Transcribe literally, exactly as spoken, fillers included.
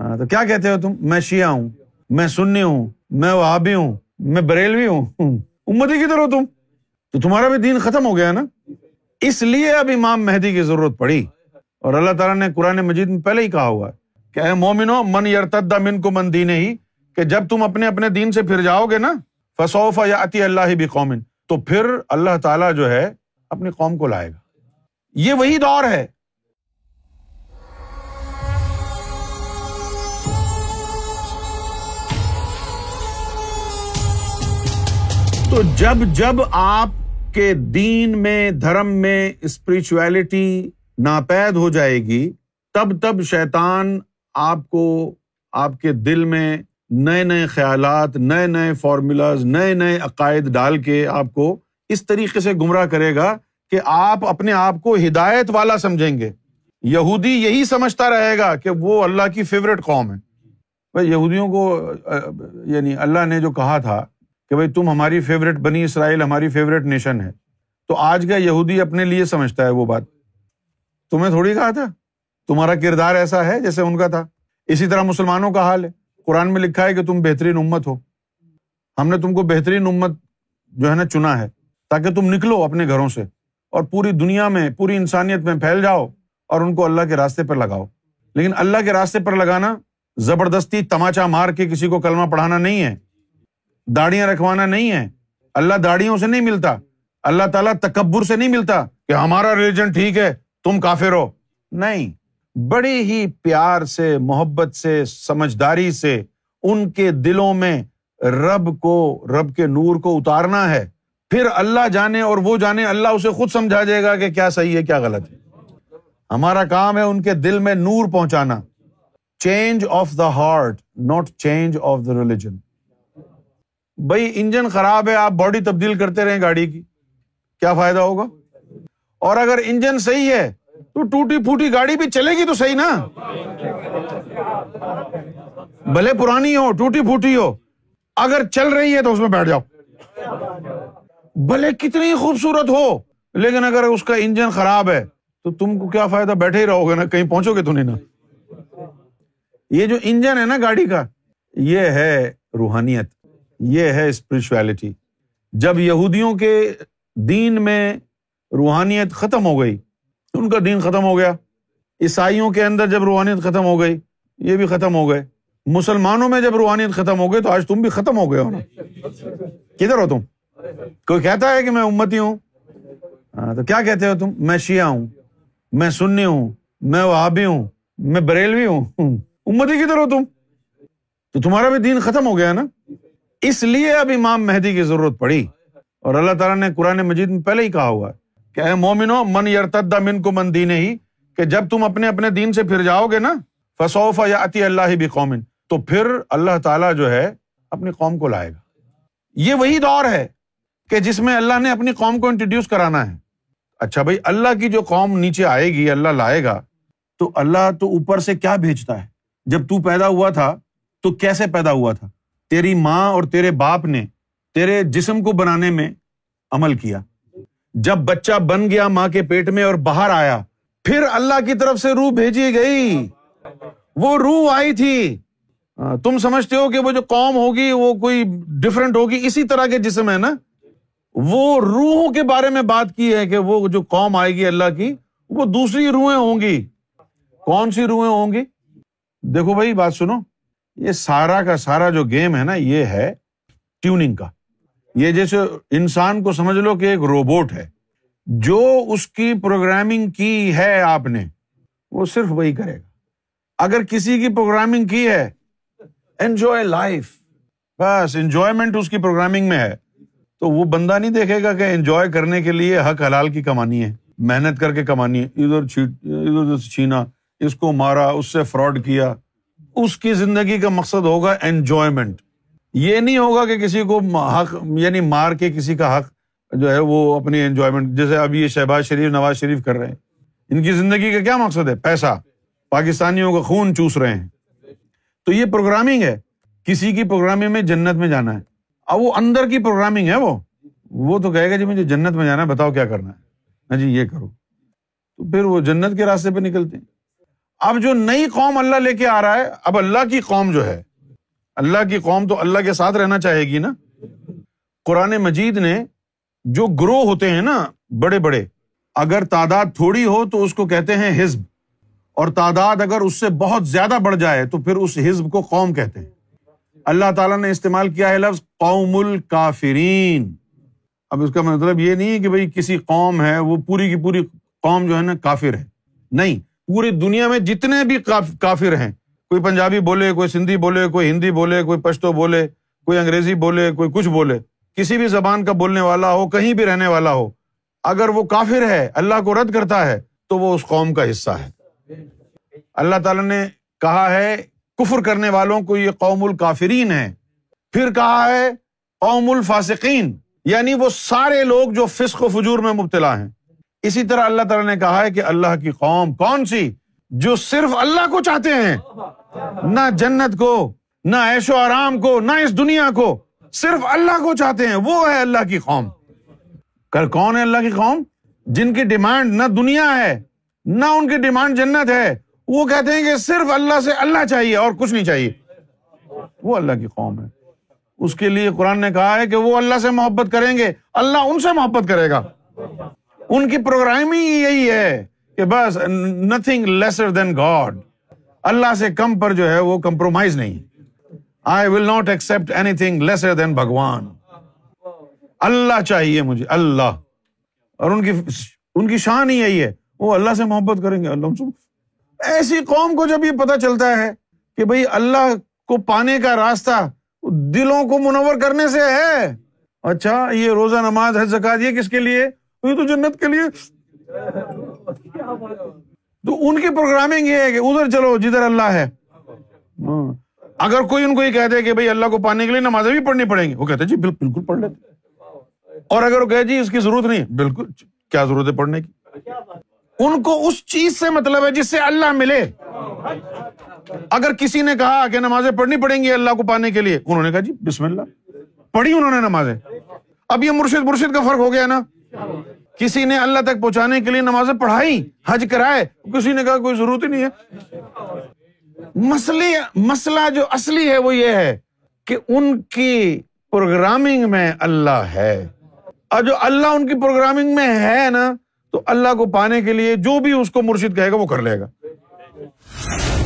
ہاں تو کیا کہتے ہو تم؟ میں شیعہ ہوں، میں سنی ہوں، میں وہابی ہوں، میں بریلوی ہوں، امتی کدھر ہو تم؟ تو تمہارا بھی دین ختم ہو گیا نا، اس لیے اب امام مہدی کی ضرورت پڑی۔ اور اللہ تعالیٰ نے قرآن مجید میں پہلے ہی کہا ہوا ہے کہ اے مومنو من یرتد منکم عن دینہ، کہ جب تم اپنے اپنے دین سے پھر جاؤ گے نا، فسوف یاتی اللہ بقوم، تو پھر اللہ تعالیٰ جو ہے اپنی قوم کو لائے گا۔ یہ وہی دور ہے۔ تو جب جب آپ کے دین میں، دھرم میں اسپریچویلٹی ناپید ہو جائے گی، تب تب شیطان آپ کو، آپ کے دل میں نئے نئے خیالات، نئے نئے فارمولاز، نئے نئے عقائد ڈال کے آپ کو اس طریقے سے گمراہ کرے گا کہ آپ اپنے آپ کو ہدایت والا سمجھیں گے۔ یہودی یہی سمجھتا رہے گا کہ وہ اللہ کی فیوریٹ قوم ہے۔ بھائی یہودیوں کو یعنی اللہ نے جو کہا تھا کہ بھائی تم ہماری فیوریٹ، بنی اسرائیل ہماری فیوریٹ نیشن ہے، تو آج کا یہودی اپنے لیے سمجھتا ہے وہ بات۔ تمہیں تھوڑی کہا تھا، تمہارا کردار ایسا ہے جیسے ان کا تھا۔ اسی طرح مسلمانوں کا حال ہے، قرآن میں لکھا ہے کہ تم بہترین امت ہو، ہم نے تم کو بہترین امت جو ہے نا چنا ہے تاکہ تم نکلو اپنے گھروں سے اور پوری دنیا میں، پوری انسانیت میں پھیل جاؤ اور ان کو اللہ کے راستے پر لگاؤ۔ لیکن اللہ کے راستے پر لگانا زبردستی تماچا مار کے کسی کو کلمہ پڑھانا نہیں ہے، داڑیاں رکھوانا نہیں ہے۔ اللہ داڑیوں سے نہیں ملتا، اللہ تعالیٰ تکبر سے نہیں ملتا کہ ہمارا ریلیجن ٹھیک ہے تم کافر ہو، نہیں۔ بڑے ہی پیار سے، محبت سے، سمجھداری سے ان کے دلوں میں رب کو، رب کے نور کو اتارنا ہے، پھر اللہ جانے اور وہ جانے، اللہ اسے خود سمجھا جائے گا کہ کیا صحیح ہے کیا غلط ہے۔ ہمارا کام ہے ان کے دل میں نور پہنچانا۔ Change of the heart, not change of the religion. بھائی انجن خراب ہے، آپ باڈی تبدیل کرتے رہیں گاڑی کی، کیا فائدہ ہوگا؟ اور اگر انجن صحیح ہے تو ٹوٹی پھوٹی گاڑی بھی چلے گی تو صحیح نا، بھلے پرانی ہو، ٹوٹی پھوٹی ہو، اگر چل رہی ہے تو اس میں بیٹھ جاؤ، بھلے کتنی خوبصورت ہو، لیکن اگر اس کا انجن خراب ہے تو تم کو کیا فائدہ، بیٹھے ہی رہو گے نا، کہیں پہنچو گے تو نہیں نا۔ یہ جو انجن ہے نا گاڑی کا، یہ ہے روحانیت، یہ ہے اسپریچویلٹی۔ جب یہودیوں کے دین میں روحانیت ختم ہو گئی، ان کا دین ختم ہو گیا۔ عیسائیوں کے اندر جب روحانیت ختم ہو گئی، یہ بھی ختم ہو گئے۔ مسلمانوں میں جب روحانیت ختم ہو گئی تو آج تم بھی ختم ہو گئے ہو نا، کدھر ہو تم؟ کوئی کہتا ہے کہ میں امتی ہوں؟ ہاں تو کیا کہتے ہو تم؟ میں شیعہ ہوں، میں سنی ہوں، میں وہابی ہوں، میں بریلوی ہوں، امتی کدھر ہو تم؟ تو تمہارا بھی دین ختم ہو گیا نا، اس لیے اب امام مہدی کی ضرورت پڑی۔ اور اللہ تعالیٰ نے قرآن مجید میں پہلے ہی کہا ہوا ہے کہ اے مومنو من یرتد منکم عن دینہ، کہ جب تم اپنے اپنے دین سے پھر جاؤ گے نا، فسوف یاتی اللہ بقوم، تو پھر اللہ تعالیٰ جو ہے اپنی قوم کو لائے گا۔ یہ وہی دور ہے کہ جس میں اللہ نے اپنی قوم کو انٹروڈیوس کرانا ہے۔ اچھا بھائی اللہ کی جو قوم نیچے آئے گی، اللہ لائے گا، تو اللہ تو اوپر سے کیا بھیجتا ہے؟ جب تو پیدا ہوا تھا تو کیسے پیدا ہوا تھا؟ تیری ماں اور تیرے باپ نے تیرے جسم کو بنانے میں عمل کیا، جب بچہ بن گیا ماں کے پیٹ میں اور باہر آیا، پھر اللہ کی طرف سے روح بھیجی گئی، وہ روح آئی تھی۔ تم سمجھتے ہو کہ وہ جو قوم ہوگی وہ کوئی ڈفرینٹ ہوگی، اسی طرح کے جسم ہے نا، وہ روحوں کے بارے میں بات کی ہے کہ وہ جو قوم آئے گی اللہ کی، وہ دوسری روحیں ہوں گی۔ کون سی روحیں ہوں گی؟ دیکھو بھائی بات سنو، یہ سارا کا سارا جو گیم ہے نا، یہ ہے ٹیوننگ کا۔ یہ جیسے انسان کو سمجھ لو کہ ایک روبوٹ ہے، جو اس کی پروگرامنگ کی ہے آپ نے، وہ صرف وہی کرے گا۔ اگر کسی کی پروگرامنگ کی ہے انجوائے لائف، بس انجوائمنٹ اس کی پروگرامنگ میں ہے، تو وہ بندہ نہیں دیکھے گا کہ انجوائے کرنے کے لیے حق حلال کی کمانی ہے، محنت کر کے کمانی ہے، ادھر ادھر ادھر سے چھینا، اس کو مارا، اس سے فراڈ کیا، اس کی زندگی کا مقصد ہوگا انجوائمنٹ۔ یہ نہیں ہوگا کہ کسی کو حق یعنی مار کے کسی کا حق جو ہے وہ اپنی انجوائمنٹ، جیسے اب یہ شہباز شریف نواز شریف کر رہے ہیں، ان کی زندگی کا کیا مقصد ہے؟ پیسہ، پاکستانیوں کا خون چوس رہے ہیں۔ تو یہ پروگرامنگ ہے، کسی کی پروگرامنگ میں جنت میں جانا ہے، اب وہ اندر کی پروگرامنگ ہے، وہ وہ تو کہے گا جی مجھے جنت میں جانا ہے، بتاؤ کیا کرنا ہے، ہاں جی یہ کرو، تو پھر وہ جنت کے راستے پہ نکلتے ہیں۔ اب جو نئی قوم اللہ لے کے آ رہا ہے، اب اللہ کی قوم جو ہے، اللہ کی قوم تو اللہ کے ساتھ رہنا چاہے گی نا۔ قرآن مجید نے جو گروہ ہوتے ہیں نا بڑے بڑے، اگر تعداد تھوڑی ہو تو اس کو کہتے ہیں حزب، اور تعداد اگر اس سے بہت زیادہ بڑھ جائے تو پھر اس حزب کو قوم کہتے ہیں۔ اللہ تعالیٰ نے استعمال کیا ہے لفظ قوم الکافرین۔ اب اس کا مطلب یہ نہیں ہے کہ بھئی کسی قوم ہے وہ پوری کی پوری قوم جو ہے نا کافر ہے، نہیں، پوری دنیا میں جتنے بھی کافر ہیں، کوئی پنجابی بولے، کوئی سندھی بولے، کوئی ہندی بولے، کوئی پشتو بولے، کوئی انگریزی بولے، کوئی کچھ بولے، کسی بھی زبان کا بولنے والا ہو، کہیں بھی رہنے والا ہو، اگر وہ کافر ہے، اللہ کو رد کرتا ہے، تو وہ اس قوم کا حصہ ہے۔ اللہ تعالیٰ نے کہا ہے کفر کرنے والوں کو یہ قوم الکافرین ہے، پھر کہا ہے قوم الفاسقین، یعنی وہ سارے لوگ جو فسق و فجور میں مبتلا ہیں۔ اسی طرح اللہ تعالیٰ نے کہا ہے کہ اللہ کی قوم کون سی، جو صرف اللہ کو چاہتے ہیں، نہ جنت کو، نہ عیش و آرام کو، نہ اس دنیا کو، صرف اللہ کو چاہتے ہیں، وہ ہے اللہ کی قوم۔ کل کون ہے اللہ کی قوم؟ جن کی ڈیمانڈ نہ دنیا ہے، نہ ان کی ڈیمانڈ جنت ہے، وہ کہتے ہیں کہ صرف اللہ سے اللہ چاہیے اور کچھ نہیں چاہیے، وہ اللہ کی قوم ہے۔ اس کے لیے قرآن نے کہا ہے کہ وہ اللہ سے محبت کریں گے، اللہ ان سے محبت کرے گا۔ ان کی پروگرام ہی یہی ہے کہ بس nothing lesser than God، اللہ سے کم پر جو ہے وہ کمپرومائز نہیں۔ I will not accept anything lesser than بھگوان، اللہ چاہیے مجھے، اللہ۔ اور ان کی ان کی شان ہی یہی ہے، وہ اللہ سے محبت کریں گے، اللہ سے۔ ایسی قوم کو جب یہ پتہ چلتا ہے کہ بھئی اللہ کو پانے کا راستہ دلوں کو منور کرنے سے ہے، اچھا یہ روزہ، نماز، حج، زکات، یہ کس کے لیے؟ یہ تو جنت کے لیے۔ تو ان کی پروگرامنگ یہ ہے کہ ادھر چلو جدھر اللہ ہے۔ اگر کوئی ان کو یہ کہتے کہ بھئی اللہ کو پانے کے لیے نمازیں بھی پڑھنی پڑیں گی، وہ کہتے جی بالکل پڑھ لیتے، اور اگر وہ کہے جی اس کی ضرورت نہیں، بالکل کیا ضرورت ہے پڑھنے کی۔ ان کو اس چیز سے مطلب ہے جس سے اللہ ملے۔ اگر کسی نے کہا کہ نمازیں پڑھنی پڑیں گی اللہ کو پانے کے لیے، انہوں نے کہا جی بسم اللہ، پڑھی انہوں نے نمازیں۔ اب یہ مرشد مرشد کا فرق ہو گیا نا، کسی نے اللہ تک پہنچانے کے لیے نمازیں پڑھائی، حج کرائے، کسی نے کہا کوئی ضرورت ہی نہیں ہے۔ مسئلے مسئلہ جو اصلی ہے وہ یہ ہے کہ ان کی پروگرامنگ میں اللہ ہے، اور جو اللہ ان کی پروگرامنگ میں ہے نا، تو اللہ کو پانے کے لیے جو بھی اس کو مرشد کہے گا وہ کر لے گا۔